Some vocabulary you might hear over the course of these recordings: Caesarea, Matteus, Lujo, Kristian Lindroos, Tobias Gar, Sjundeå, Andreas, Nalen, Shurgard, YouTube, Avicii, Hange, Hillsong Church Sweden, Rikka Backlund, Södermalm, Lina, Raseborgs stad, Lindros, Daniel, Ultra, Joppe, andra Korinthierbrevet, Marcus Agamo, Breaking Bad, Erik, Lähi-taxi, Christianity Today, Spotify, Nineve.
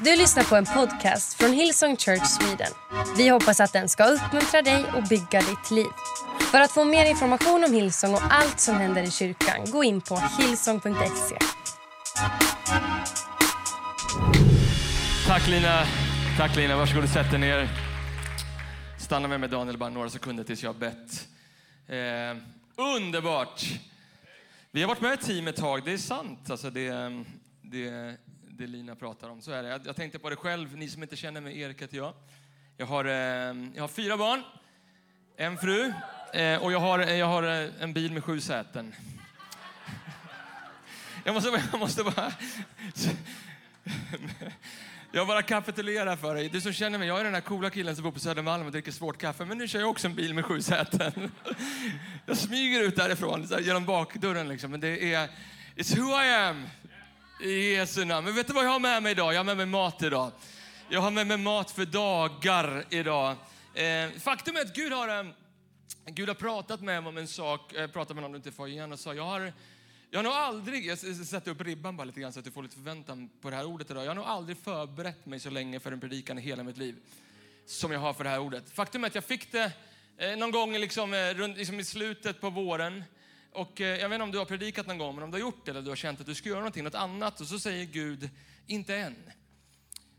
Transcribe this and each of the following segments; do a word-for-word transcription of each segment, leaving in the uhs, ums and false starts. Du lyssnar på en podcast från Hillsong Church Sweden. Vi hoppas att den ska uppmuntra dig och bygga ditt liv. För att få mer information om Hillsong och allt som händer i kyrkan, gå in på hillsong punkt se. Tack Lina. Tack Lina, varsågod och sätt dig ner. Stanna med mig Daniel bara några sekunder tills jag har bett. Eh, underbart! Vi har varit med i team ett tag, det är sant. Alltså det, det, det Lina pratar om, så är det. Jag, jag tänkte på det själv, ni som inte känner mig, Erik heter jag. Jag har, eh, jag har fyra barn, en fru eh, och jag har, jag har en bil med sju säten. Jag måste, jag måste bara... Jag bara kapitulerar för dig. Du som känner mig, jag är den här coola killen som bor på Södermalm och dricker svårt kaffe. Men nu kör jag också en bil med sju säten. Jag smyger ut därifrån, så här, genom bakdörren liksom. Men det är... It's who I am. I Jesu namn. Men vet du vad jag har med mig idag? Jag har med mig mat idag. Jag har med mig mat för dagar idag. Eh, faktum är att Gud har, Gud har pratat med mig om en sak. Jag pratade med någon ute i förrgen och sa, jag har... Jag har nog aldrig, jag sätter upp ribban bara lite grann så att du får lite förväntan på det här ordet idag. Jag har nog aldrig förberett mig så länge för en predikan i hela mitt liv som jag har för det här ordet. Faktum är att jag fick det eh, någon gång liksom, eh, runt, liksom i slutet på våren. Och eh, jag vet inte om du har predikat någon gång, men om du har gjort det eller du har känt att du ska göra någonting, något annat. Och så säger Gud, inte än.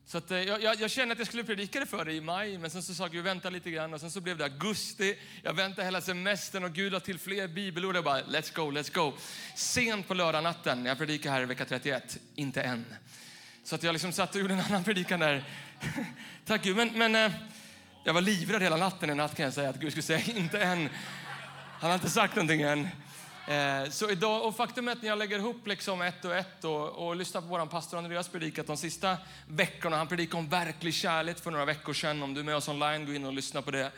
Så att, eh, jag, jag kände att jag skulle predika det för dig i maj, men sen så sa Gud, vänta lite grann. Och sen så blev det augusti, jag väntade hela semestern och Gud la till fler bibelord. Jag bara, let's go, let's go. Sent på lördag natten, jag predikar här i vecka trettioett, inte än. Så att jag liksom satt och gjorde en annan predikan där. Tack Gud, men, men eh, jag var livrädd hela natten i natt kan jag säga att Gud skulle säga, inte än. Han har inte sagt någonting än. Så idag, och faktum är att när jag lägger ihop liksom ett och ett och, och lyssnar på våran pastor Andreas predikat de sista veckorna. Han predikade om verklig kärlek för några veckor sedan. Om du är med oss online, gå in och lyssna på det.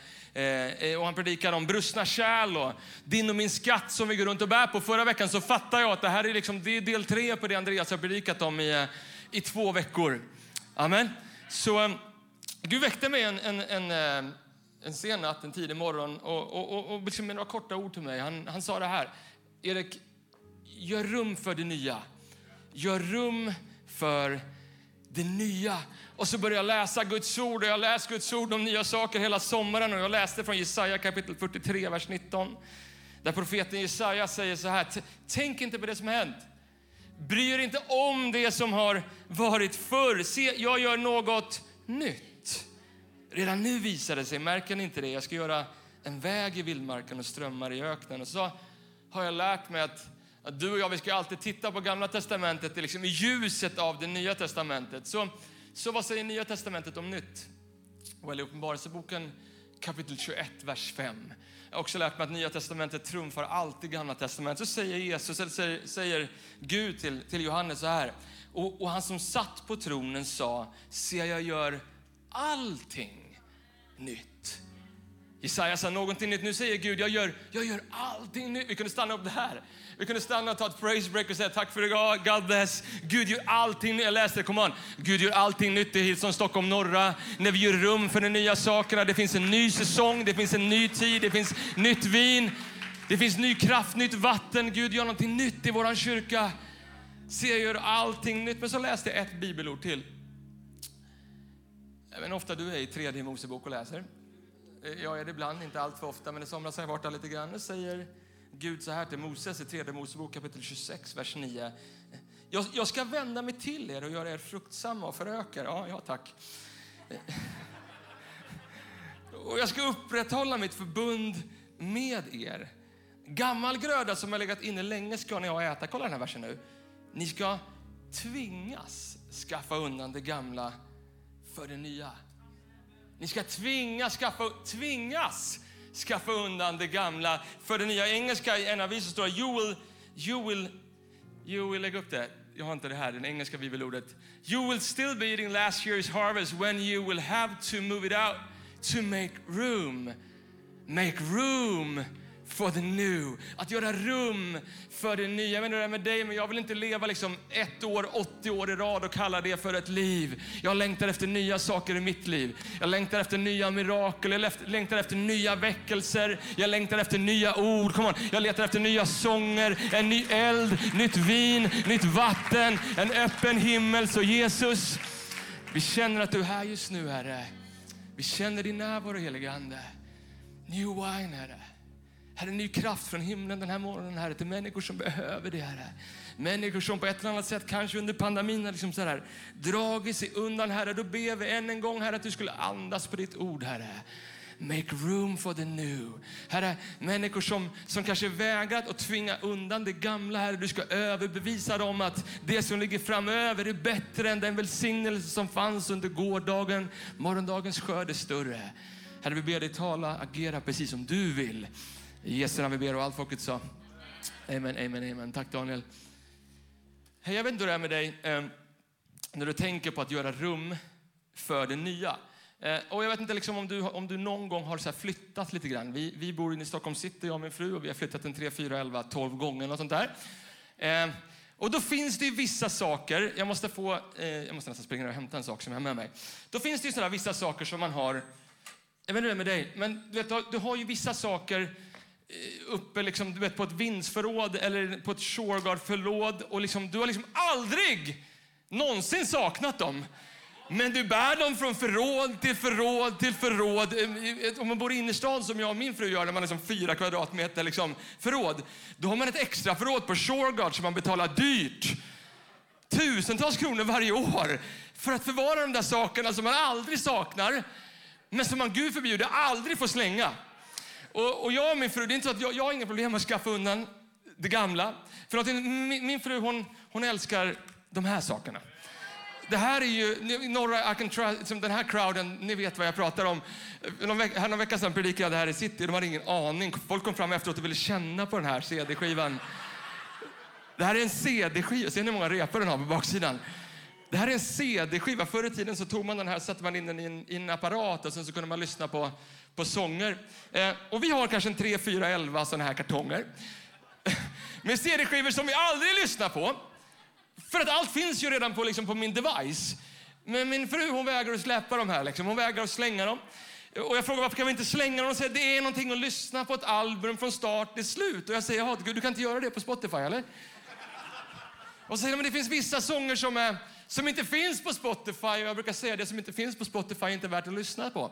Eh, och han predikade om brustna kärl och din och min skatt som vi går runt och bär på. Förra veckan så fattar jag att det här är, liksom, det är del tre på det Andreas har predikat om i, i två veckor. Amen. Så eh, Gud väckte mig en... en, en eh, en sen natt, en tidig morgon och, och, och, och med några korta ord till mig. Han, han sa det här. Erik, gör rum för det nya. Gör rum för det nya. Och så började jag läsa Guds ord. Och jag läste Guds ord om nya saker hela sommaren. Och jag läste från Jesaja kapitel fyrtiotre, vers nitton. Där profeten Jesaja säger så här. Tänk inte på det som har hänt. Bry er inte om det som har varit förr. Se, jag gör något nytt. Redan nu visade det sig, märker ni inte det? Jag ska göra en väg i vildmarken och strömmar i öknen. Och så har jag lärt mig att, att du och jag, vi ska alltid titta på gamla testamentet liksom i ljuset av det nya testamentet. Så, så vad säger nya testamentet om nytt? Well, i uppenbarelseboken kapitel tjugoett, vers fem. Jag har också lärt mig att nya testamentet trumfar alltid gamla testamentet. Så säger Jesus, eller säger, säger Gud till, till Johannes så här. Och, och han som satt på tronen sa, se jag gör allting nytt. Jesaja sa någonting nytt. Nu säger Gud, jag gör, jag gör allting nytt. Vi kunde stanna upp det här. Vi kunde stanna och ta ett praise break och säga tack för idag. God bless. Gud gör allting nytt. Jag läste det, come on. Gud gör allting nytt i Hillsong Stockholm norra. När vi gör rum för de nya sakerna. Det finns en ny säsong. Det finns en ny tid. Det finns nytt vin. Det finns ny kraft, nytt vatten. Gud gör någonting nytt i våran kyrka. Se, jag gör allting nytt. Men så läste jag ett bibelord till. Men ofta du är i tredje Mosebok och läser. Jag är det ibland, inte allt för ofta, men det somras har jag varit där lite grann. Och säger Gud så här till Moses i tredje Mosebok kapitel tjugosex, vers nio. Jag, jag ska vända mig till er och göra er fruktsamma och föröka. Ja, ja, tack. Och jag ska upprätthålla mitt förbund med er. Gammal gröda som har legat inne länge ska ni ha att äta. Kolla den här versen nu. Ni ska tvingas skaffa undan det gamla för det nya. Ni ska tvingas skaffa, tvingas skaffa undan det gamla för det nya. I engelska, i en av vissa står you will, you will, you will, lägg upp det. Jag har inte det här, den engelska bibelordet. You will still be eating last year's harvest when you will have to move it out to make room. Make room for the new. Att göra rum för det nya. Jag vet inte hur det är med dig, men jag vill inte leva liksom ett år, åttio år i rad och kalla det för ett liv. Jag längtar efter nya saker i mitt liv. Jag längtar efter nya mirakel. Jag längtar efter nya väckelser. Jag längtar efter nya ord. Kom on. Jag letar efter nya sånger. En ny eld, nytt vin, nytt vatten. En öppen himmel. Så Jesus, Vi känner att du är här just nu, Herre. Vi känner din närvaro, helige Ande. New wine, Herre. Herre, ny kraft från himlen den här morgonen, Herre. Till människor som behöver det, Herre. Människor som på ett eller annat sätt, kanske under pandemin, liksom så här, dragit sig undan, Herre. Då ber vi än en gång, Herre, att du skulle andas på ditt ord, Herre. Make room for the new. Herre, människor som, som kanske vägrat att tvinga undan det gamla, Herre. Du ska överbevisa dem att det som ligger framöver är bättre än den välsignelse som fanns under gårdagen. Morgondagens skörd är större. Herre, vi ber dig tala, agera precis som du vill. I Jesu namn vi ber och allt folket sa. Amen, amen, amen. Tack Daniel. Hej, jag vet inte hur det är med dig eh, när du tänker på att göra rum för det nya. Eh, och jag vet inte liksom om, du, om du någon gång har så här flyttat lite grann. Vi, vi bor inne i Stockholm City, jag och min fru, och vi har flyttat en tre, fyra, elva, tolv gånger och sånt där. Eh, och då finns det ju vissa saker, jag måste få, eh, jag måste nästan springa och hämta en sak som jag har med mig. Då finns det ju sådana vissa saker som man har, jag vet inte hur det är med dig, men du vet, du har ju vissa saker uppe liksom, du vet, på ett vindsförråd eller på ett Shurgard-förråd och liksom, du har liksom aldrig någonsin saknat dem. Men du bär dem från förråd till förråd till förråd. Om man bor i innerstan som jag och min fru gör, när man liksom fyra kvadratmeter liksom förråd, då har man ett extra förråd på Shurgard som man betalar dyrt. Tusentals kronor varje år för att förvara de där sakerna som man aldrig saknar, men som man Gud förbjuder aldrig får slänga. Och, och jag och min fru, det är inte så att jag, jag har inga problem att skaffa undan det gamla. För att min, min fru, hon, hon älskar de här sakerna. Det här är ju, norra, I can try, som den här crowden, ni vet vad jag pratar om. Någon veck, här någon vecka sedan predikade jag det här i City, de hade ingen aning. Folk kom fram efteråt och ville känna på den här cd-skivan. Det här är en cd-skiva, ser ni hur många repor den har på baksidan? Det här är en cd-skiva. Förr i tiden så tog man den här, satte man in den i en, i en apparat och sen så kunde man lyssna på, på sånger. Eh, och vi har kanske en tre, fyra, elva sådana här kartonger. Med cd-skivor som vi aldrig lyssnar på. För att allt finns ju redan på, liksom, på min device. Men min fru, hon vägrar att släppa dem här. Liksom. Hon vägrar att slänga dem. Och jag frågar, varför kan vi inte slänga dem? Och säger, det är någonting att lyssna på ett album från start till slut. Och jag säger, Gud, du kan inte göra det på Spotify, eller? Och så säger, men det finns vissa sånger som är... som inte finns på Spotify. Och jag brukar säga det som inte finns på Spotify är inte värt att lyssna på.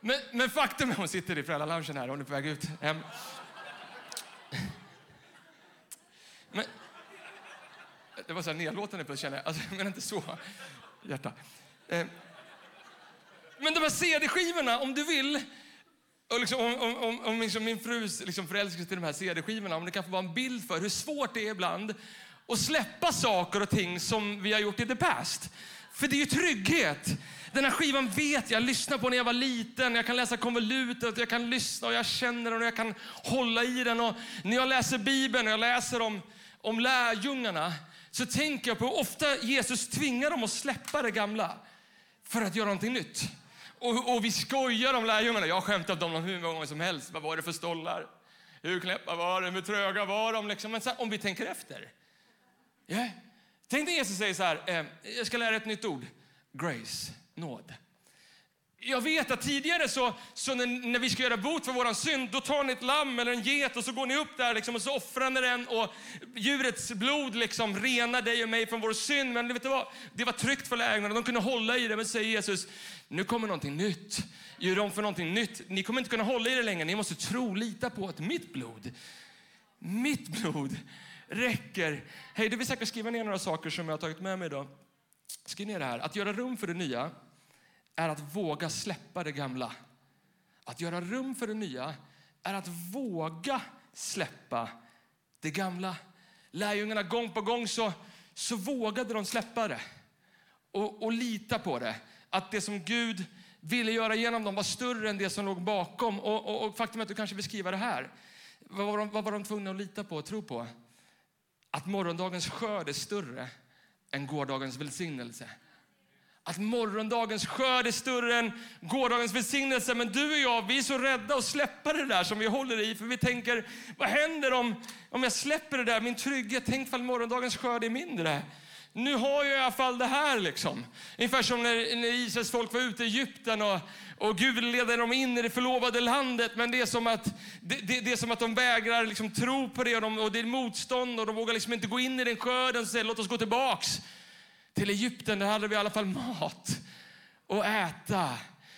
Men, men faktum är, hon sitter i föräldraloungen här. Hon är på väg ut hem. Men, det var så här nedlåtande på att känna. Alltså, jag menar inte så. Hjärta. Men de här cd-skivorna, om du vill... Och liksom, om om, om liksom min frus liksom förälskelse till de här cd-skivorna. Om det kan få vara en bild för hur svårt det är ibland... och släppa saker och ting som vi har gjort i the past. För det är ju trygghet. Den här skivan vet jag, jag lyssnade på när jag var liten. Jag kan läsa konvolutet, jag kan lyssna och jag känner den och jag kan hålla i den. Och när jag läser Bibeln och jag läser om, om lärjungarna, så tänker jag på hur ofta Jesus tvingar dem att släppa det gamla för att göra någonting nytt. Och, och vi skojar om lärjungarna. Jag har skämtat om dem hur många gånger som helst. Vad var det för stollar? Hur knäppa var de? Hur tröga var de? Liksom. Men så här, om vi tänker efter... Yeah. Tänk dig Jesus säger så här, eh, jag ska lära ett nytt ord. Grace, nåd. Jag vet att tidigare så, så när, när vi ska göra bot för våran synd, då tar ni ett lamm eller en get och så går ni upp där liksom, och så offrar ni den och djurets blod liksom renar dig och mig från vår synd. Men vet du vad? Det var tryggt för lärjungarna, de kunde hålla i det. Men säger Jesus, nu kommer någonting nytt. Gör dem för någonting nytt. Ni kommer inte kunna hålla i det längre, ni måste tro, lita på att mitt blod, mitt blod räcker. Hej, du vill säkert skriva ner några saker som jag har tagit med mig idag. Skriv ner det här. Att göra rum för det nya är att våga släppa det gamla. Att göra rum för det nya är att våga släppa det gamla. Lärjungarna gång på gång så, så vågade de släppa det. Och, och lita på det. Att det som Gud ville göra genom dem var större än det som låg bakom. Och, och, och faktum är att du kanske vill skriva det här. Vad var de, vad var de tvungna att lita på och tro på? Att morgondagens skörd är större än gårdagens välsignelse. Att morgondagens skörd är större än gårdagens välsignelse. Men du och jag, vi är så rädda att släppa det där som vi håller i. För vi tänker, vad händer om, om jag släpper det där? Min trygghet, tänk ifall morgondagens skörd är mindre. Nu har jag i alla fall det här liksom. Ungefär som när, när Israels folk var ute i Egypten och, och Gud ledde dem in i det förlovade landet. Men det är som att, det, det, det är som att de vägrar liksom tro på det och, de, och det är motstånd och de vågar liksom inte gå in i den skörden och säger låt oss gå tillbaks. till Egypten, där hade vi i alla fall mat och äta.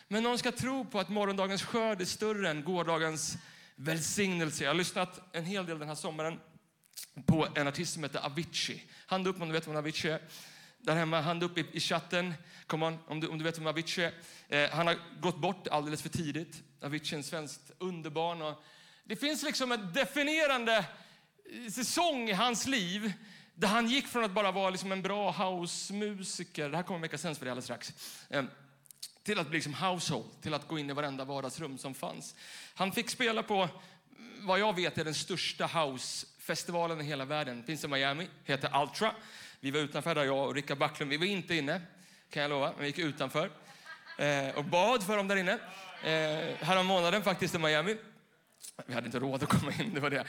Men någon ska tro på att morgondagens skörd är större än gårdagens välsignelse. Jag har lyssnat en hel del den här sommaren på en artist som heter Avicii. Hand upp om du vet vad Avicii är. Där hemma, hand upp i, i chatten. Kom on, om du, om du vet om Avicii. Eh, han har gått bort alldeles för tidigt. Avicii är en svensk underbarn. Och det finns liksom en definierande säsong i hans liv. Där han gick från att bara vara liksom en bra housemusiker. Det här kommer att meka sens för det alldeles strax. Eh, till att bli liksom household. Till att gå in i varenda vardagsrum som fanns. Han fick spela på vad jag vet är den största housefestivalen i hela världen. Finns i Miami. Heter Ultra. Vi var utanför där, jag och Rikka Backlund. Vi var inte inne, kan jag lova. Men vi gick utanför eh, och bad för dem där inne. Eh, här om månaden faktiskt i Miami. Vi hade inte råd att komma in, det var det.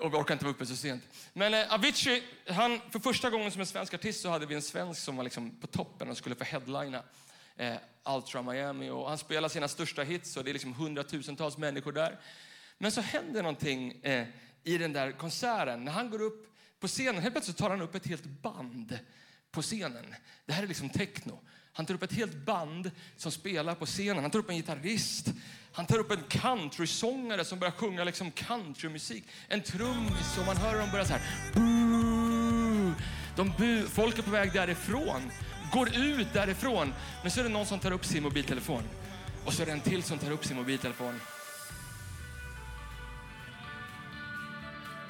Och vi orkade inte vara uppe så sent. Men eh, Avicii, han, för första gången som en svensk artist så hade vi en svensk som var liksom på toppen och skulle få headlina eh, Ultra Miami. Och han spelade sina största hits och det är liksom hundratusentals människor där. Men så händer någonting eh, i den där konserten. När han går upp på scenen, helt plötsligt tar han upp ett helt band på scenen. Det här är liksom techno. Han tar upp ett helt band som spelar på scenen. Han tar upp en gitarrist. Han tar upp en countrysångare som börjar sjunga liksom countrymusik. En trummis som man hör dem börja så här. De bu- Folk är på väg därifrån. Går ut därifrån. Men så är det någon som tar upp sin mobiltelefon. Och så är det en till som tar upp sin mobiltelefon.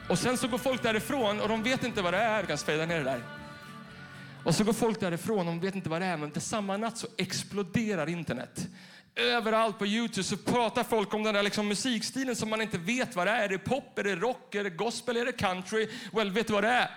Och sen så går folk därifrån och de vet inte vad det är. Jag kan spela ner det där. Och så går folk därifrån och de vet inte vad det är. Men till samma natt så exploderar internet. Överallt på YouTube så pratar folk om den där liksom musikstilen som man inte vet vad det är. Är det pop? Är det rock? Är det gospel? Är det country? Well, vet du vad det är?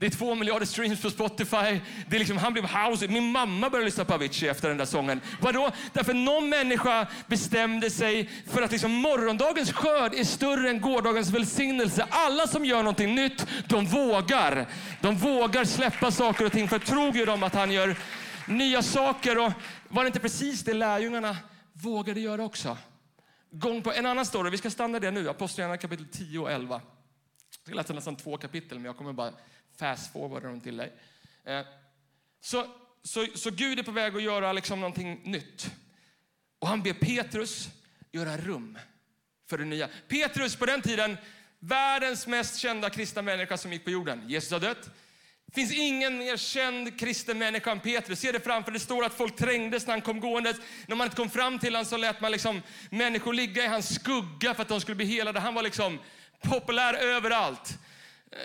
Det är två miljarder streams på Spotify. Det är liksom, han blev house. Min mamma började lyssna på Avicii efter den där sången. Vadå? Därför någon människa bestämde sig för att liksom morgondagens skörd är större än gårdagens välsignelse. Alla som gör någonting nytt, de vågar. De vågar släppa saker och ting. För tror ju dem att han gör nya saker. Och var det inte precis det lärjungarna vågade göra också? Gång på en annan story. Vi ska stanna där nu. Apostlagärningarna kapitel tio och elva. Det lät nästan två kapitel, men jag kommer bara fast forward dem till dig. Eh, så, så, så Gud är på väg att göra liksom någonting nytt. Och han ber Petrus göra rum för det nya. Petrus på den tiden, världens mest kända kristna människa som gick på jorden. Jesus har dött. Det finns ingen mer känd kristen människa än Petrus. Se det framför, det står att folk trängdes när han kom gåendes. När man inte kom fram till han så lät man liksom människor ligga i hans skugga för att de skulle bli helade. Han var liksom populär överallt.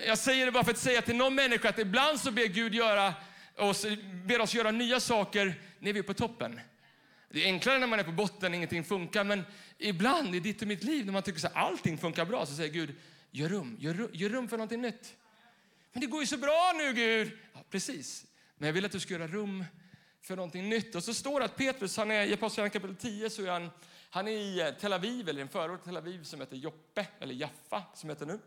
Jag säger det bara för att säga till någon människa att ibland så ber Gud göra oss, ber oss göra nya saker när vi är på toppen. Det är enklare när man är på botten, ingenting funkar. Men ibland i ditt och mitt liv när man tycker att allting funkar bra så säger Gud, gör rum, gör rum, gör rum för någonting nytt. Men det går ju så bra nu, Gud. Ja, precis. Men jag vill att du ska göra rum för någonting nytt. Och så står det att Petrus, han är i Apostlagärningarna kapitel tio, så är han, han är i Tel Aviv, eller en förort Tel Aviv som heter Joppe, eller Jaffa som heter nu.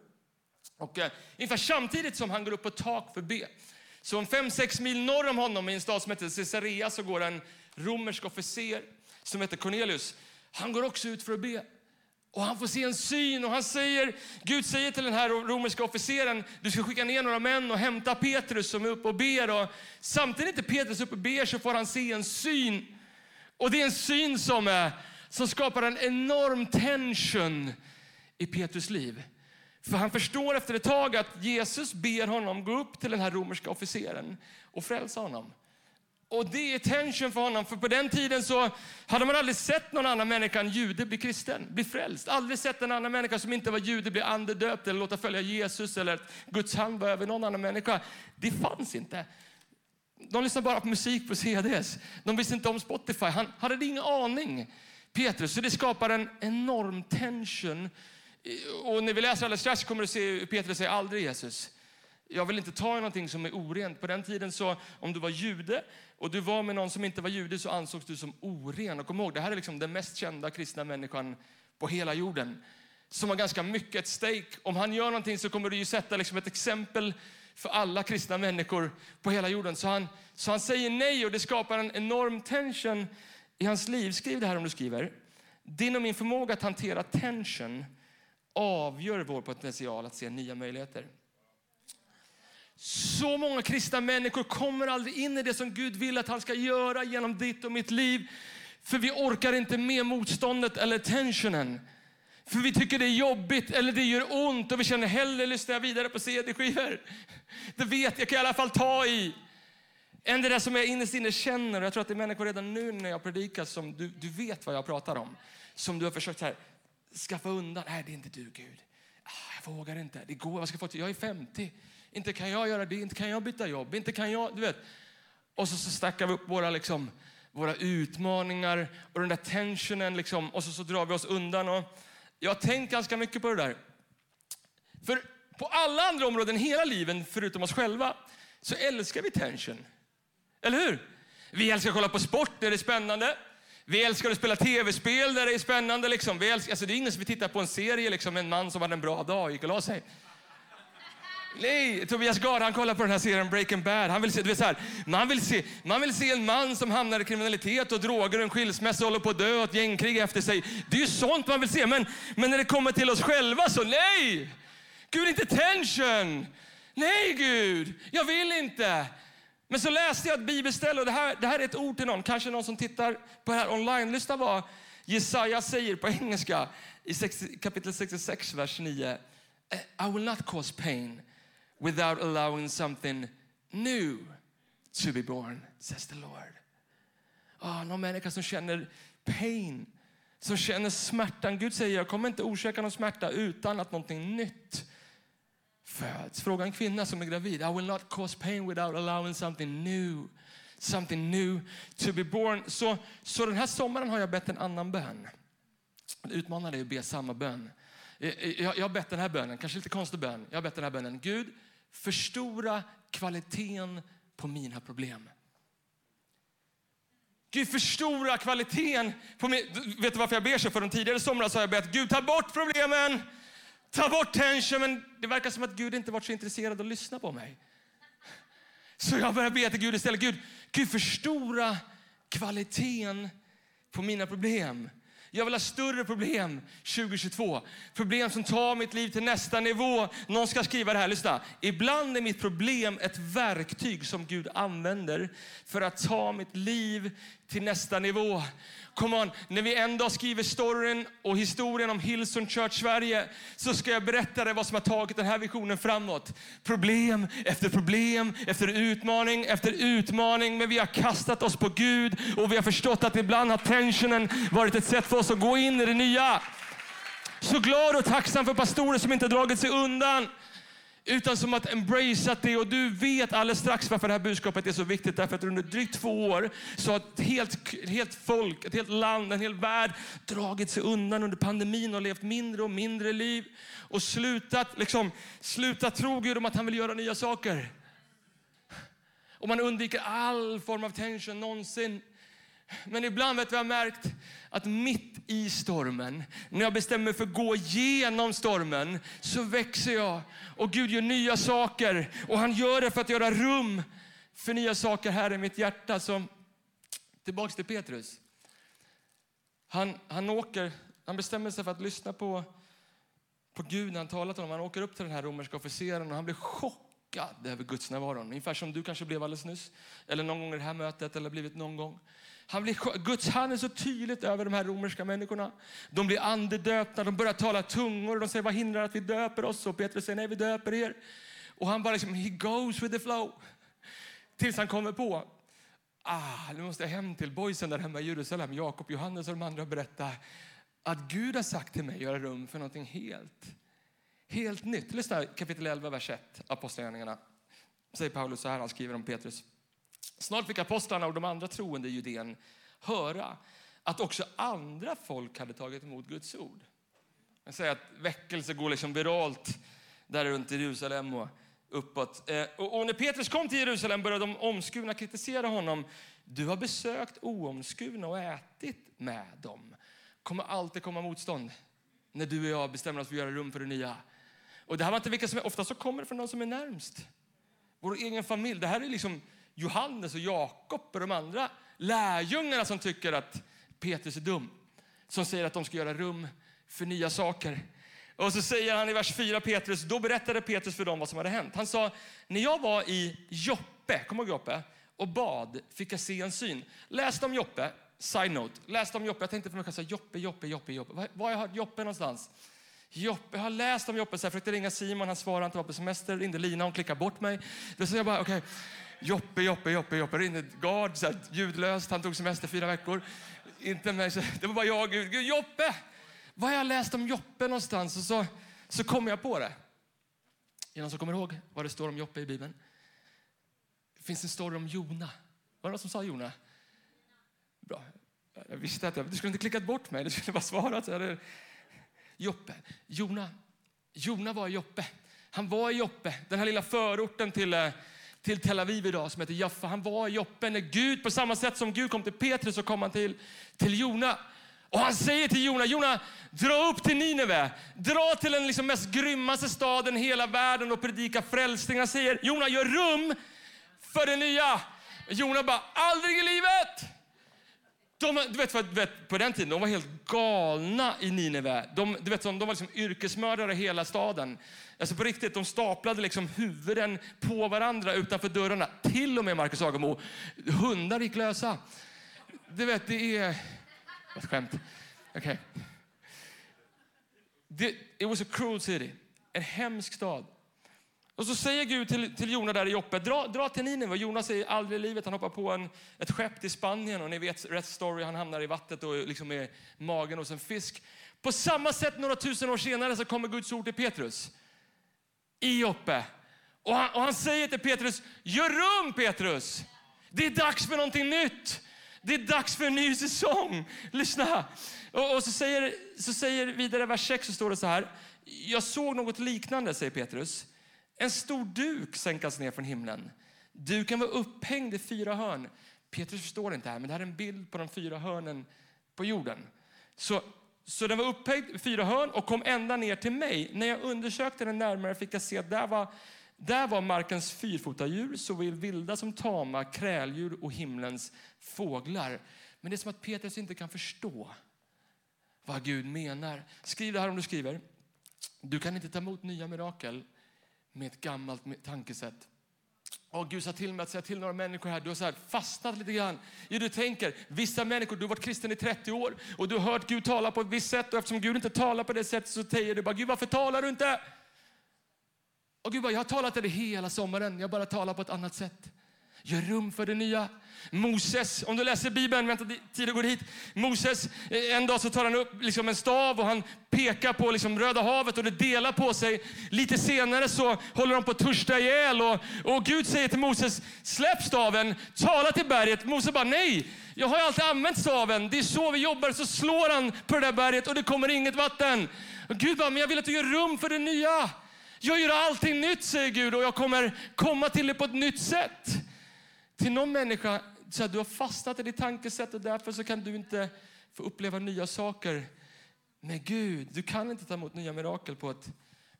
Och eh, ungefär samtidigt som han går upp på tak för B. Så om fem sex mil norr om honom i en stad som heter Caesarea så går en romersk officer som heter Cornelius. Han går också ut för att be. Och han får se en syn och han säger, Gud säger till den här romerska officeren, du ska skicka ner några män och hämta Petrus som är uppe och ber. Och samtidigt är Petrus uppe och ber så får han se en syn. Och det är en syn som, eh, som skapar en enorm tension i Petrus liv. För han förstår efter ett tag att Jesus ber honom gå upp till den här romerska officeren och frälsa honom. Och det är tension för honom. För på den tiden så hade man aldrig sett någon annan människa än jude bli kristen, bli frälst. Aldrig sett en annan människa som inte var jude bli andedöpt eller låta följa Jesus eller att Guds hand var över någon annan människa. Det fanns inte. De lyssnade bara på musik på C Ds. De visste inte om Spotify. Han hade ingen aning, Petrus. Så det skapar en enorm tension. Och när vi läser alldeles strax kommer du se Petrus säger aldrig Jesus. Jag vill inte ta någonting som är orent. På den tiden så om du var jude och du var med någon som inte var jude så ansågs du som oren. Och kom ihåg, det här är liksom den mest kända kristna människan på hela jorden. Som har ganska mycket ett stake. Om han gör någonting så kommer du ju sätta liksom ett exempel för alla kristna människor på hela jorden. Så han, så han säger nej och det skapar en enorm tension i hans liv. Skriv det här om du skriver. Din och min förmåga att hantera tension avgör vår potential att se nya möjligheter. Så många kristna människor kommer aldrig in i det som Gud vill att han ska göra genom ditt och mitt liv. För vi orkar inte med motståndet eller tensionen. För vi tycker det är jobbigt eller det gör ont. Och vi känner hellre lyssnar vidare på C D-skivor. Det vet jag kan i alla fall ta i. Än det där som jag innerst inne känner. Jag tror att det är människor redan nu när jag predikar som du, du vet vad jag pratar om. Som du har försökt så här, skaffa undan. Nej, det är inte du, Gud. Jag vågar inte. Det går. Vad ska jag få till? Jag är femtio. Inte kan jag göra det. Inte kan jag byta jobb. Inte kan jag, du vet. Och så, så stackar vi upp våra liksom... Våra utmaningar och den där tensionen liksom. Och så, så drar vi oss undan. Och jag tänker ganska mycket på det där. För på alla andra områden, hela livet förutom oss själva, så älskar vi tension. Eller hur? Vi älskar att kolla på sport när det är spännande. Vi älskar att spela tv-spel när det är spännande. Liksom. Vi älskar, alltså det är ingen som vi tittar på en serie, liksom en man som hade en bra dag och gick och la sig. Nej, Tobias Gar, han kollar på den här serien Breaking Bad. Han vill se, du vet så här, man vill se, man vill se en man som hamnar i kriminalitet och droger och en skilsmässa och håller på att dö och ett gängkrig efter sig. Det är ju sånt man vill se, men, men när det kommer till oss själva så nej! Gud, inte tension! Nej, Gud! Jag vill inte! Men så läste jag ett bibelställe och det här, det här är ett ord till någon. Kanske någon som tittar på det här online. Lyssna vad Jesaja säger på engelska i kapitel sextiosex, vers nio. I will not cause pain without allowing something new to be born, says the Lord. Oh, någon människa som känner pain, som känner smärtan. Gud säger, jag kommer inte orsaka någon smärta utan att någonting nytt föds. Fråga en kvinna som är gravid. I will not cause pain without allowing something new, something new to be born. Så, så den här sommaren har jag bett en annan bön. Utmanar dig att be samma bön. Jag har bett den här bönen, kanske lite konstig bön. Jag har bett den här bönen. Gud, förstora kvaliteten på mina problem. Gud, förstora kvaliteten på min... Vet du varför jag ber sig? För de tidigare somras har jag bett Gud, ta bort problemen. Ta bort tension. Men det verkar som att Gud inte varit så intresserad att lyssna på mig. Så jag börjar be till Gud istället. Gud, Gud förstora kvaliteten på mina problem. Jag vill ha större problem tjugohundratjugotvå. Problem som tar mitt liv till nästa nivå. Någon ska skriva det här, lyssna. Ibland är mitt problem ett verktyg som Gud använder för att ta mitt liv till nästa nivå. Kom on, när vi en dag skriver storyn och historien om Hillsong Church Sverige så ska jag berätta det vad som har tagit den här visionen framåt. Problem efter problem, efter utmaning, efter utmaning. Men vi har kastat oss på Gud och vi har förstått att ibland har tensionen varit ett sätt för oss att gå in i det nya. Så glad och tacksam för pastorer som inte dragit sig undan. Utan som att embraceat det. Och du vet alldeles strax varför det här budskapet är så viktigt. Därför att under drygt två år så har ett helt, helt folk, ett helt land, en hel värld dragit sig undan under pandemin och levt mindre och mindre liv. Och slutat, liksom, slutat tro Gud om att han vill göra nya saker. Och man undviker all form av tension någonsin. Men ibland vet vi, jag har märkt att mitt i stormen, när jag bestämmer mig för att gå igenom stormen, så växer jag. Och Gud gör nya saker. Och han gör det för att göra rum för nya saker här i mitt hjärta. Så tillbaka till Petrus. Han, han åker, han bestämmer sig för att lyssna på, på Gud när han talar till honom. Han åker upp till den här romerska officeren och han blir chockad över Guds närvaro. Ungefär som du kanske blev alldeles nyss. Eller någon gång i det här mötet, eller blivit någon gång. Han blir, Guds hand är så tydligt över de här romerska människorna. De blir andedöpta, de börjar tala tungor och de säger, vad hindrar att vi döper oss? Och Petrus säger, nej, vi döper er. Och han bara liksom, he goes with the flow. Tills han kommer på, ah, nu måste jag hem till boysen där hemma i Jerusalem, Jakob, Johannes och de andra, berätta att Gud har sagt till mig att göra rum för någonting helt, helt nytt. Lyssna, kapitel elva, vers ett, Apostlagärningarna. Säger Paulus så här, han skriver om Petrus. Snart fick apostlarna och de andra troende i Judén höra att också andra folk hade tagit emot Guds ord. Jag säger att väckelse går liksom viralt där runt i Jerusalem och uppåt. Och när Petrus kom till Jerusalem började de omskurna kritisera honom. Du har besökt oomskurna och ätit med dem. Kommer alltid komma motstånd när du och jag bestämmer oss för att göra rum för det nya. Och det här var inte vilka som är, ofta så kommer det från de som är närmst. Vår egen familj, det här är liksom... Johannes och Jakob och de andra lärjungarna som tycker att Petrus är dum. Som säger att de ska göra rum för nya saker. Och så säger han i vers fyra, Petrus, då berättade Petrus för dem vad som hade hänt. Han sa, när jag var i Joppe, kom ihåg Joppe, och bad fick jag se en syn. Läs om Joppe, side note, läs om Joppe. Jag tänkte för mig själv, Joppe, Joppe, Joppe, Joppe. Var, var har jag hört Joppe någonstans? Joppe, jag har läst om Joppe. Så jag försökte ringa Simon, han svarade inte, var på semester. Ringde Lina, hon klickade bort mig. Då sa jag bara, okej, okay. Joppe, Joppe, Joppe, Joppe. Ringde Gard, så här, ljudlöst, han tog semester fyra veckor. Inte mig, så, det var bara jag, Gud, Gud, Joppe! Vad har jag läst om Joppe någonstans? Och så, så kommer jag på det. Är någon som kommer ihåg vad det står om Joppe i Bibeln? Det finns en story om Jona. Var det någon som sa Jona? Bra. Jag visste att jag, du skulle inte klickat bort mig. Du skulle bara svarat. Eller? Joppe. Jona. Jona var i Joppe. Han var i Joppe. Den här lilla förorten till... till Tel Aviv idag som heter Jaffa. Han var i Joppe när Gud, på samma sätt som Gud kom till Petrus, så kom han till, till Jona. Och han säger till Jona, Jona, dra upp till Nineve. Dra till den liksom mest grymmaste staden i hela världen och predika frälsning. Han säger, Jona, gör rum för det nya. Jona bara, aldrig i livet! De, du vet vad, du vet, på den tiden, de var helt galna i Nineve. De, du vet, de var liksom yrkesmördare i hela staden. Alltså på riktigt, de staplade liksom huvuden på varandra utanför dörrarna. Till och med Marcus Agamo, hundar gick lösa. Du vet, det är... Vad skämt. Okej. Okay. It was a cruel city. En hemsk stad. Och så säger Gud till, till Jona där i Joppe, dra, dra till Nineve. Och Jona säger aldrig i livet. Han hoppar på en, ett skepp till Spanien. Och ni vet, rätt story, han hamnar i vattnet och liksom är magen hos en fisk. På samma sätt några tusen år senare så kommer Guds ord till Petrus. I Joppe. Och han, och han säger till Petrus, gör rum Petrus. Det är dags för någonting nytt. Det är dags för en ny säsong. Lyssna. Och, och så, säger, så säger vidare vers sex, så står det så här. Jag såg något liknande, säger Petrus. En stor duk sänkas ner från himlen. Duken var upphängd i fyra hörn. Petrus förstår inte det här, men det här är en bild på de fyra hörnen på jorden. Så, så den var upphängd i fyra hörn och kom ända ner till mig. När jag undersökte den närmare fick jag se att där var... Där var markens fyrfota djur, såväl vilda som tama, kräldjur och himlens fåglar. Men det är som att Petrus inte kan förstå vad Gud menar. Skriv det här om du skriver. Du kan inte ta emot nya mirakel med ett gammalt tankesätt. Och Gud sa till mig att säga till några människor här. Du har så här fastnat lite grann. Du tänker, vissa människor, du har varit kristen i trettio år. Och du har hört Gud tala på ett visst sätt. Och eftersom Gud inte talar på det sättet så säger du bara, Gud, varför talar du inte? Och Gud bara, jag har talat till det hela sommaren. Jag bara talar på ett annat sätt. Gör rum för det nya. Moses, om du läser Bibeln, vänta tid går hit. Moses, en dag så tar han upp liksom en stav och han pekar på liksom Röda havet och det delar på sig. Lite senare så håller de på att törsta ihjäl. Och, och Gud säger till Moses, släpp staven, tala till berget. Moses bara, nej, jag har ju alltid använt staven. Det är så vi jobbar, så slår han på det där berget och det kommer inget vatten. Och Gud bara, men jag vill att du gör rum för det nya. Jag gör allting nytt, säger Gud, och jag kommer komma till det på ett nytt sätt. Till någon människa, så att du har fastnat i ditt tankesätt och därför så kan du inte få uppleva nya saker med Gud. Du kan inte ta emot nya mirakel på ett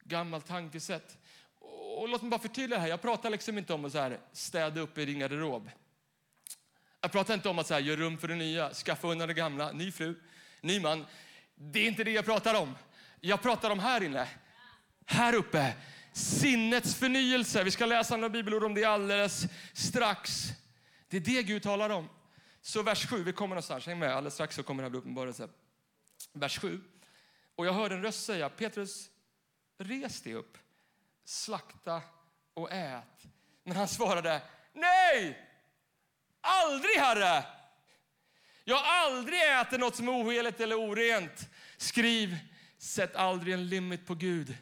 gammalt tankesätt. Och låt mig bara förtydliga här. Jag pratar liksom inte om att så här, städa upp i din garderob. Jag pratar inte om att så här, gör rum för det nya, skaffa undan det gamla, ny fru, ny man. Det är inte det jag pratar om. Jag pratar om här inne. Här uppe, sinnets förnyelse. Vi ska läsa några bibelord om det alldeles strax. Det är det Gud talar om. Så vers sju, vi kommer någonstans, häng med. Alldeles strax så kommer det här bli uppenbarelse. Vers sju. Och jag hörde en röst säga, Petrus, res dig upp, slakta och ät. Men han svarade, nej, aldrig herre. Jag aldrig äter något som är oheligt eller orent. Skriv, sätt aldrig en limit på Gud.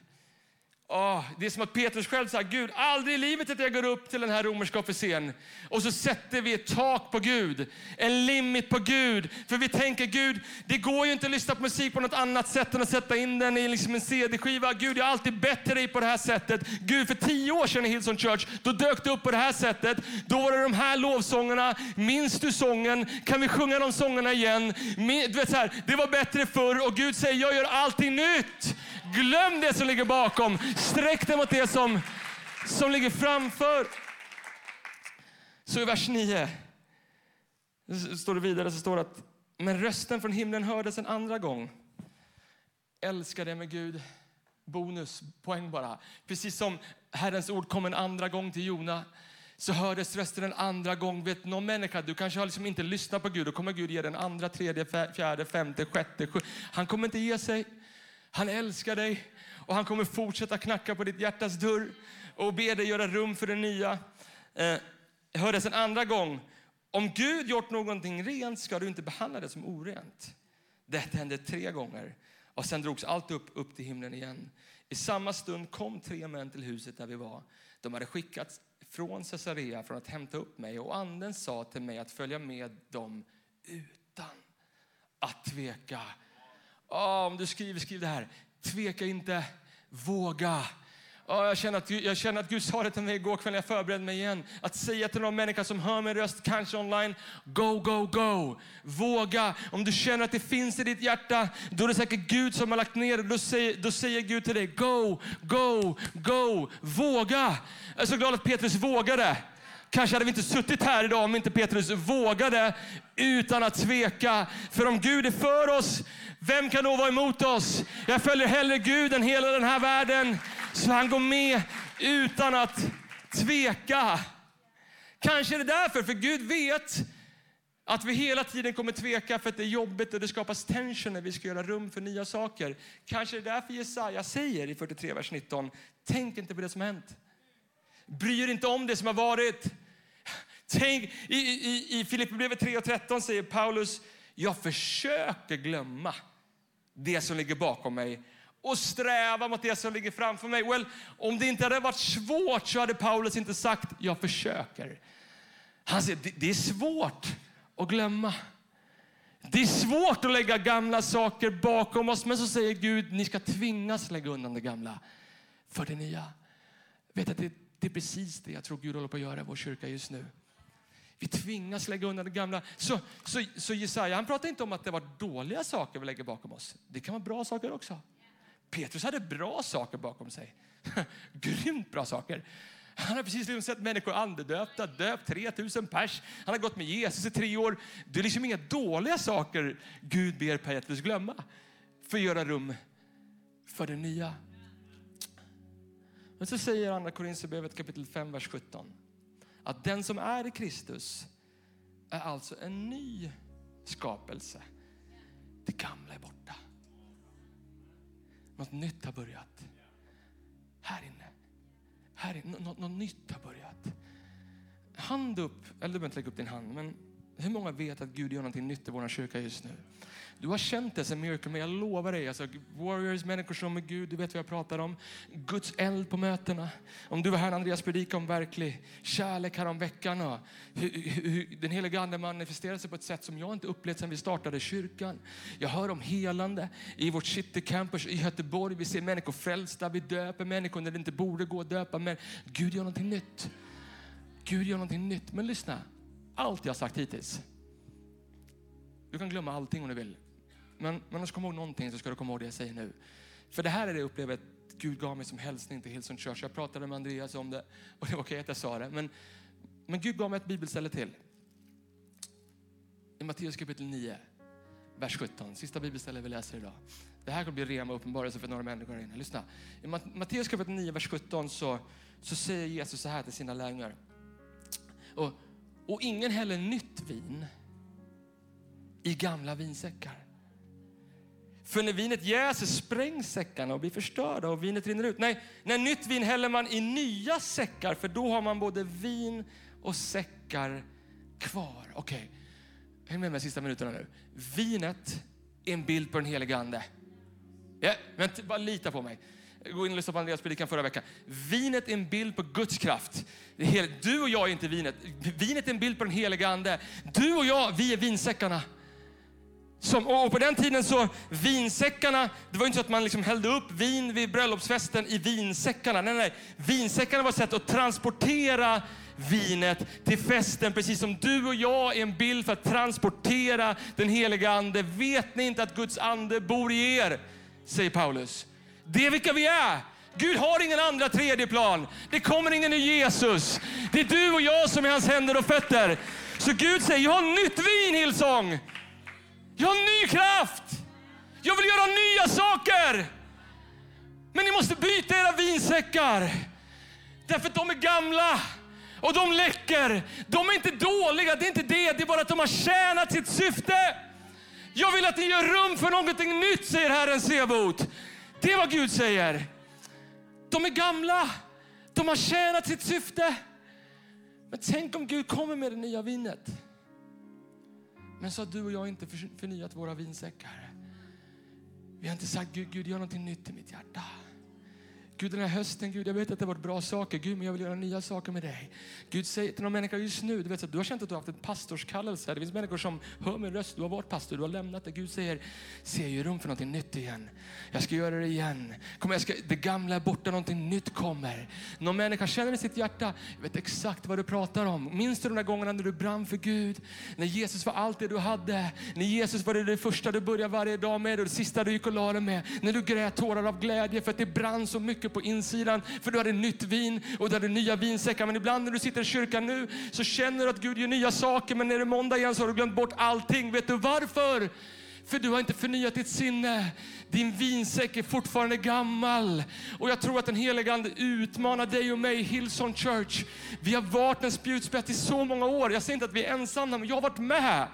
Oh, det är som att Petrus själv sa, Gud, aldrig i livet att jag går upp till den här romerska officen. Och så sätter vi ett tak på Gud. En limit på Gud. För vi tänker, Gud, det går ju inte att lyssna på musik på något annat sätt än att sätta in den i liksom en C D-skiva. Gud, jag har alltid bett till dig på det här sättet. Gud, för tio år sedan i Hillsong Church, då dök det upp på det här sättet. Då var det de här lovsångerna. Minns du sången? Kan vi sjunga de sångerna igen? Du vet så här, det var bättre förr. Och Gud säger, jag gör allting nytt. Glöm det som ligger bakom. Sträck dig mot det som, som ligger framför. Så i vers nio står det vidare, så står det att men rösten från himlen hördes en andra gång. Älska det med Gud bonuspoäng bara. Precis som Herrens ord kom en andra gång till Jona, så hördes rösten en andra gång. Vet någon människa, du kanske har liksom inte lyssnat på Gud, då kommer Gud ge den andra, tredje, fjärde, femte, sjätte, sjunde. Han kommer inte ge sig. Han älskar dig. Och han kommer fortsätta knacka på ditt hjärtas dörr och be dig göra rum för det nya. Eh, hördes en andra gång. Om Gud gjort någonting rent ska du inte behandla det som orent. Detta hände tre gånger. Och sen drogs allt upp, upp till himlen igen. I samma stund kom tre män till huset där vi var. De hade skickats från Caesarea för att hämta upp mig. Och anden sa till mig att följa med dem utan att tveka. Oh, om du skriver, skriv det här. Tveka inte, våga. Oh, jag, känner att, jag känner att Gud sa det till mig igår kväll när jag förberedde mig igen. Att säga till de människor som hör min röst, kanske online, go, go, go. Våga. Om du känner att det finns i ditt hjärta, då är det säkert Gud som har lagt ner det. Då säger, då säger Gud till dig, go, go, go. Våga. Jag är så glad att Petrus vågade. Kanske hade vi inte suttit här idag om inte Petrus vågade utan att tveka. För om Gud är för oss, vem kan då vara emot oss? Jag följer hellre Gud än hela den här världen. Så han går med utan att tveka. Kanske är det därför, för Gud vet att vi hela tiden kommer tveka för att det är jobbigt och det skapas tension när vi ska göra rum för nya saker. Kanske är det därför Jesaja säger i fyrtiotre, vers nitton, tänk inte på det som hänt. Bryr inte om det som har varit. Tänk, i i, i Filipperbrevet tre och tretton säger Paulus, jag försöker glömma det som ligger bakom mig och sträva mot det som ligger framför mig. Well, om det inte hade varit svårt så hade Paulus inte sagt, jag försöker. Han säger, det, det är svårt att glömma. Det är svårt att lägga gamla saker bakom oss. Men så säger Gud, ni ska tvingas lägga undan det gamla för det nya. Vet att det Det är precis det jag tror Gud håller på att göra i vår kyrka just nu. Vi tvingas lägga undan det gamla. Så, så, så Jesaja, han pratar inte om att det var dåliga saker vi lägger bakom oss. Det kan vara bra saker också. Petrus hade bra saker bakom sig. Grymt bra saker. Han har precis liksom sett människor andedöpta, döpt tre tusen pers. Han har gått med Jesus i tre år. Det är liksom inga dåliga saker Gud ber Petrus glömma. För att göra rum för det nya. Men så säger andra Korinthierbrevet kapitel fem, vers sjutton. Att den som är i Kristus är alltså en ny skapelse. Det gamla är borta. Något nytt har börjat. Här inne. Här inne. Nå- något nytt har börjat. Hand upp. Eller du behöver inte lägga upp din hand. Men hur många vet att Gud gör någonting nytt i vår kyrka just nu? Du har känt det som miracle, men jag lovar dig. Alltså, warriors, människor som är Gud, du vet vad jag pratar om. Guds eld på mötena. Om du var här, Andreas predikade om verklig kärlek här om veckan. Och hur, hur, den heliga anden manifesterar sig på ett sätt som jag inte upplevt sedan vi startade kyrkan. Jag hör om helande i vårt city campus i Göteborg. Vi ser människor frälsta, vi döper människor när det inte borde gå att döpa. Men Gud gör någonting nytt. Gud gör någonting nytt. Men lyssna, allt jag har sagt hittills. Du kan glömma allting om du vill. Men om du ska komma ihåg någonting så ska du komma ihåg det jag säger nu. För det här är det jag upplever att Gud gav mig som hälsning till Hillsong Church. Jag pratade med Andreas om det. Och det var okej att jag sa det. Men, men Gud gav mig ett bibelställe till. I Matteus kapitel nio. Vers sjutton. Sista bibelstället vi läser idag. Det här kommer bli rema uppenbarelse för några människor inne. Lyssna. I Matteus kapitel nio, vers sjutton så, så säger Jesus så här till sina lärjungar. Och, och ingen häller nytt vin i gamla vinsäckar. För när vinet jäser sprängs säckarna och blir förstörda och vinet rinner ut. Nej, när nytt vin häller man i nya säckar, för då har man både vin och säckar kvar. Okej, okay. Häng med mig sista minuterna nu. Vinet är en bild på den heliga ande. Ja, men bara lita på mig. Gå in och lyssna på Andreas predikan förra veckan. Vinet är en bild på Guds kraft. Du och jag är inte vinet. Vinet är en bild på den heliga ande. Du och jag, vi är vinsäckarna. Som, och på den tiden så, vinsäckarna, det var ju inte så att man liksom hällde upp vin vid bröllopsfesten i vinsäckarna. Nej, nej, vinsäckarna var ett sätt att transportera vinet till festen. Precis som du och jag är en bild för att transportera den heliga ande. Vet ni inte att Guds ande bor i er, säger Paulus. Det är vilka vi är. Gud har ingen andra tredje plan. Det kommer ingen i Jesus. Det är du och jag som är hans händer och fötter. Så Gud säger, jag har nytt vin, Hillsong. Jag har ny kraft. Jag vill göra nya saker. Men ni måste byta era vinsäckar. Därför att de är gamla. Och de läcker. De är inte dåliga, det är inte det. Det är bara att de har tjänat sitt syfte. Jag vill att ni gör rum för någonting nytt, säger Herren Sebot. Det är vad Gud säger. De är gamla. De har tjänat sitt syfte. Men tänk om Gud kommer med det nya vinet. Men så har du och jag inte förnyat våra vinsäckar. Vi har inte sagt, Gud, Gud gör någonting nytt i mitt hjärta. Gud, den här hösten, Gud, jag vet att det har varit bra saker. Gud, men jag vill göra nya saker med dig. Gud säger till någon människa just nu, du vet att du har känt att du har haft en pastorskallelse. Det finns människor som hör min röst, du har varit pastor, du har lämnat det. Gud säger, se ju rum för någonting nytt igen. Jag ska göra det igen. Kom, jag ska, det gamla är borta, någonting nytt kommer. Någon människa känner i sitt hjärta, jag vet exakt vad du pratar om. Minns du de där gångerna när du brann för Gud? När Jesus var allt det du hade. När Jesus var det, det första du började varje dag med och det sista du gick och la dig med. När du grät tårar av glädje för att det brann så mycket på insidan, för du hade nytt vin och du hade nya vinsäckar. Men ibland när du sitter i kyrkan nu så känner du att Gud gör nya saker, men när det är måndag igen så har du glömt bort allting. Vet du varför? För du har inte förnyat ditt sinne. Din vinsäck är fortfarande gammal. Och jag tror att den heliga ande utmanar dig och mig i Hillsong Church. Vi har varit en spjutspett i så många år. Jag säger inte att vi är ensamma, men jag har varit med.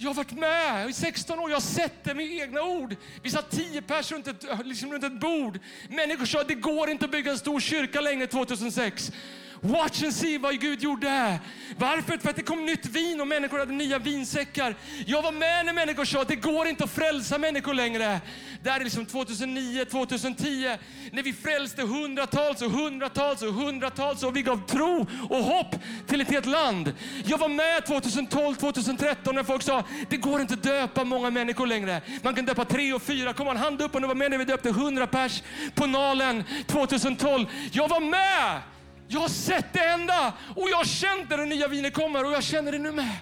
Jag har varit med i sexton år. Jag har sett det med egna ord. Vi satt tio personer runt ett, liksom runt ett bord. Människor sa att det går inte att bygga en stor kyrka längre tjugohundrasex. Watch and see vad Gud gjorde. Varför? För att det kom nytt vin och människor hade nya vinsäckar. Jag var med när människor sa att det går inte att frälsa människor längre. Där är liksom tjugohundranio tjugohundratio. När vi frälste hundratals och hundratals och hundratals. Och vi gav tro och hopp till ett helt land. Jag var med tjugotolv tjugotretton när folk sa det går inte att döpa många människor längre. Man kan döpa tre och fyra. Kom man hand upp och nu var med när vi döpte hundra pers på Nalen tjugotolv. Jag var med. Jag har sett det enda och jag känner det nya viner kommer och jag känner det nu med.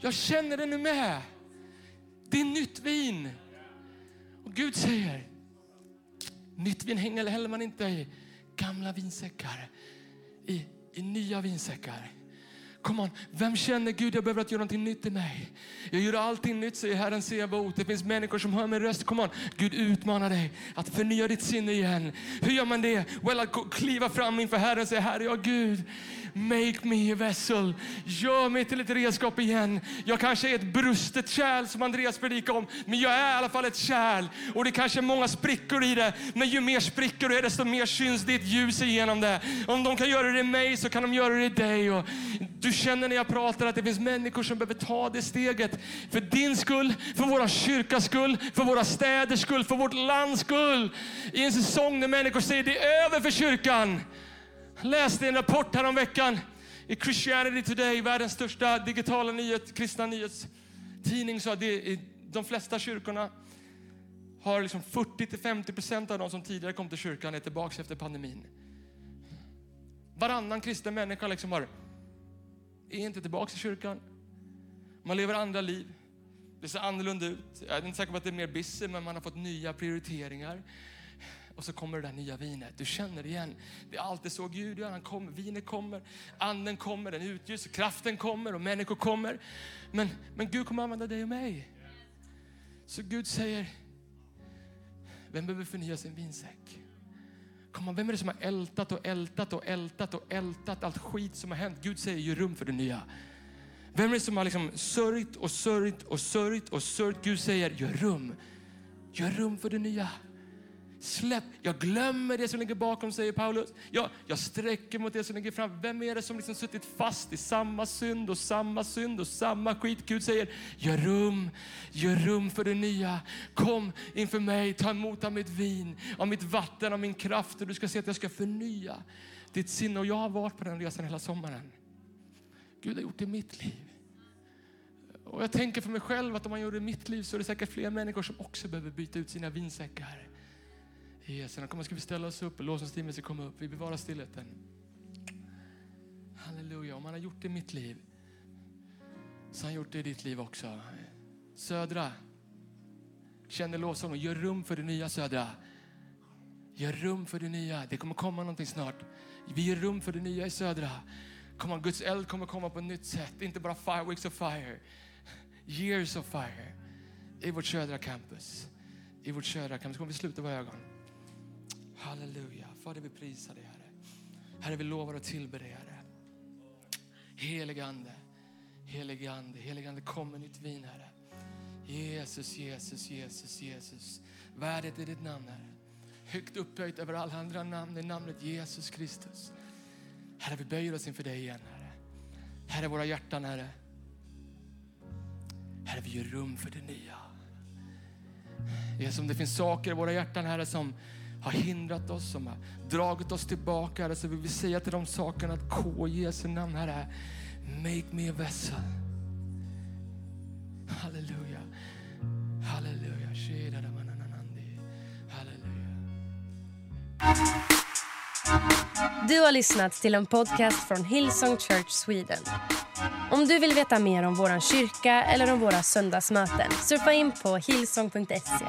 Jag känner det nu med. Det är nytt vin. Och Gud säger, nytt vin hänger häller man inte i gamla vinsäckar. I, i nya vinsäckar. Kom on, vem känner Gud? Jag behöver att göra någonting nytt i mig. Jag gör allting nytt, säger Herren Sebot. Det finns människor som hör min röst. Kom on, Gud utmanar dig att förnya ditt sinne igen. Hur gör man det? Well, att kliva fram inför Herren och säga, Herre, jag Gud, make me a vessel. Gör mig till ett redskap igen. Jag kanske är ett brustet kärl som Andreas predikar om, men jag är i alla fall ett kärl. Och det kanske är många sprickor i det, men ju mer sprickor det är, desto mer syns ditt ljus igenom det. Om de kan göra det i mig så kan de göra det i dig. Och du känner när jag pratar att det finns människor som behöver ta det steget. För din skull, för våra kyrkas skull, för våra städers skull, för vårt lands skull. I en säsong när människor säger det är över för kyrkan. Läste en rapport här om veckan i Christianity Today, världens största digitala nyhet, kristna nyhetstidning, så att det är, de flesta kyrkorna har liksom fyrtio till femtio procent av de som tidigare kom till kyrkan är tillbaka efter pandemin. Varannan kristen människa liksom har, är inte tillbaka i kyrkan. Man lever andra liv. Det ser annorlunda ut. Jag är inte säker på att det är mer busy, men man har fått nya prioriteringar. Och så kommer det där nya vinet. Du känner det igen. Det är alltid så. Gud, han kommer. Vinet kommer. Anden kommer. Den utgjuts. Kraften kommer. Och människor kommer. Men, men Gud kommer använda dig och mig. Så Gud säger, vem behöver förnya sin vinsäck? Kom, vem är det som har ältat och ältat och ältat och ältat allt skit som har hänt? Gud säger, gör rum för det nya. Vem är det som har liksom sörjt och sörjt och sörjt och sörjt? Gud säger, gör rum. Gör rum för det nya. Släpp, jag glömmer det som ligger bakom, säger Paulus. Jag, jag sträcker mot det som ligger fram. Vem är det som liksom suttit fast i samma synd och samma synd och samma skit? Gud säger, gör rum, gör rum för det nya. Kom inför mig, ta emot av mitt vin, av mitt vatten, av min kraft. Och du ska se att jag ska förnya ditt sinne. Och jag har varit på den resan hela sommaren. Gud har gjort det i mitt liv. Och jag tänker för mig själv att om man gör det i mitt liv så är det säkert fler människor som också behöver byta ut sina vinsäckar. Jesus, kom, ska vi ställa oss upp och låtsasteamet ska komma upp. Vi bevarar stillheten. Halleluja, om han har gjort det i mitt liv så har han gjort det i ditt liv också. Södra, känner lovsång och gör rum för det nya, södra. Gör rum för det nya, det kommer komma någonting snart. Vi gör rum för det nya i södra. Kom, Guds eld kommer komma på ett nytt sätt. Inte bara fireworks of fire, years of fire. I vårt södra campus. I vårt södra campus kommer vi sluta våra ögon. Halleluja. Fader, vi prisar dig, Herre. Herre, vi lovar att tillbe dig, Herre. Helig Ande, helig Ande, helig Ande, kom med nytt vin, Herre. Jesus, Jesus, Jesus, Jesus. Värdet är ditt namn, Herre. Högt upphöjt över alla andra namn i namnet Jesus Kristus. Herre, vi böjer oss inför dig igen, Herre. Herre, våra hjärtan, Herre. Herre, vi gör rum för det nya. Jesus, om det finns saker i våra hjärtan, Herre, som har hindrat oss, som har dragit oss tillbaka, Herre, så vill vi säga till de sakerna att K Jesu namn, Herre, make me a vessel. Halleluja. Halleluja. Du har lyssnat till en podcast från Hillsong Church Sweden. Om du vill veta mer om våran kyrka eller om våra söndagsmöten, surfa in på hillsong punkt se.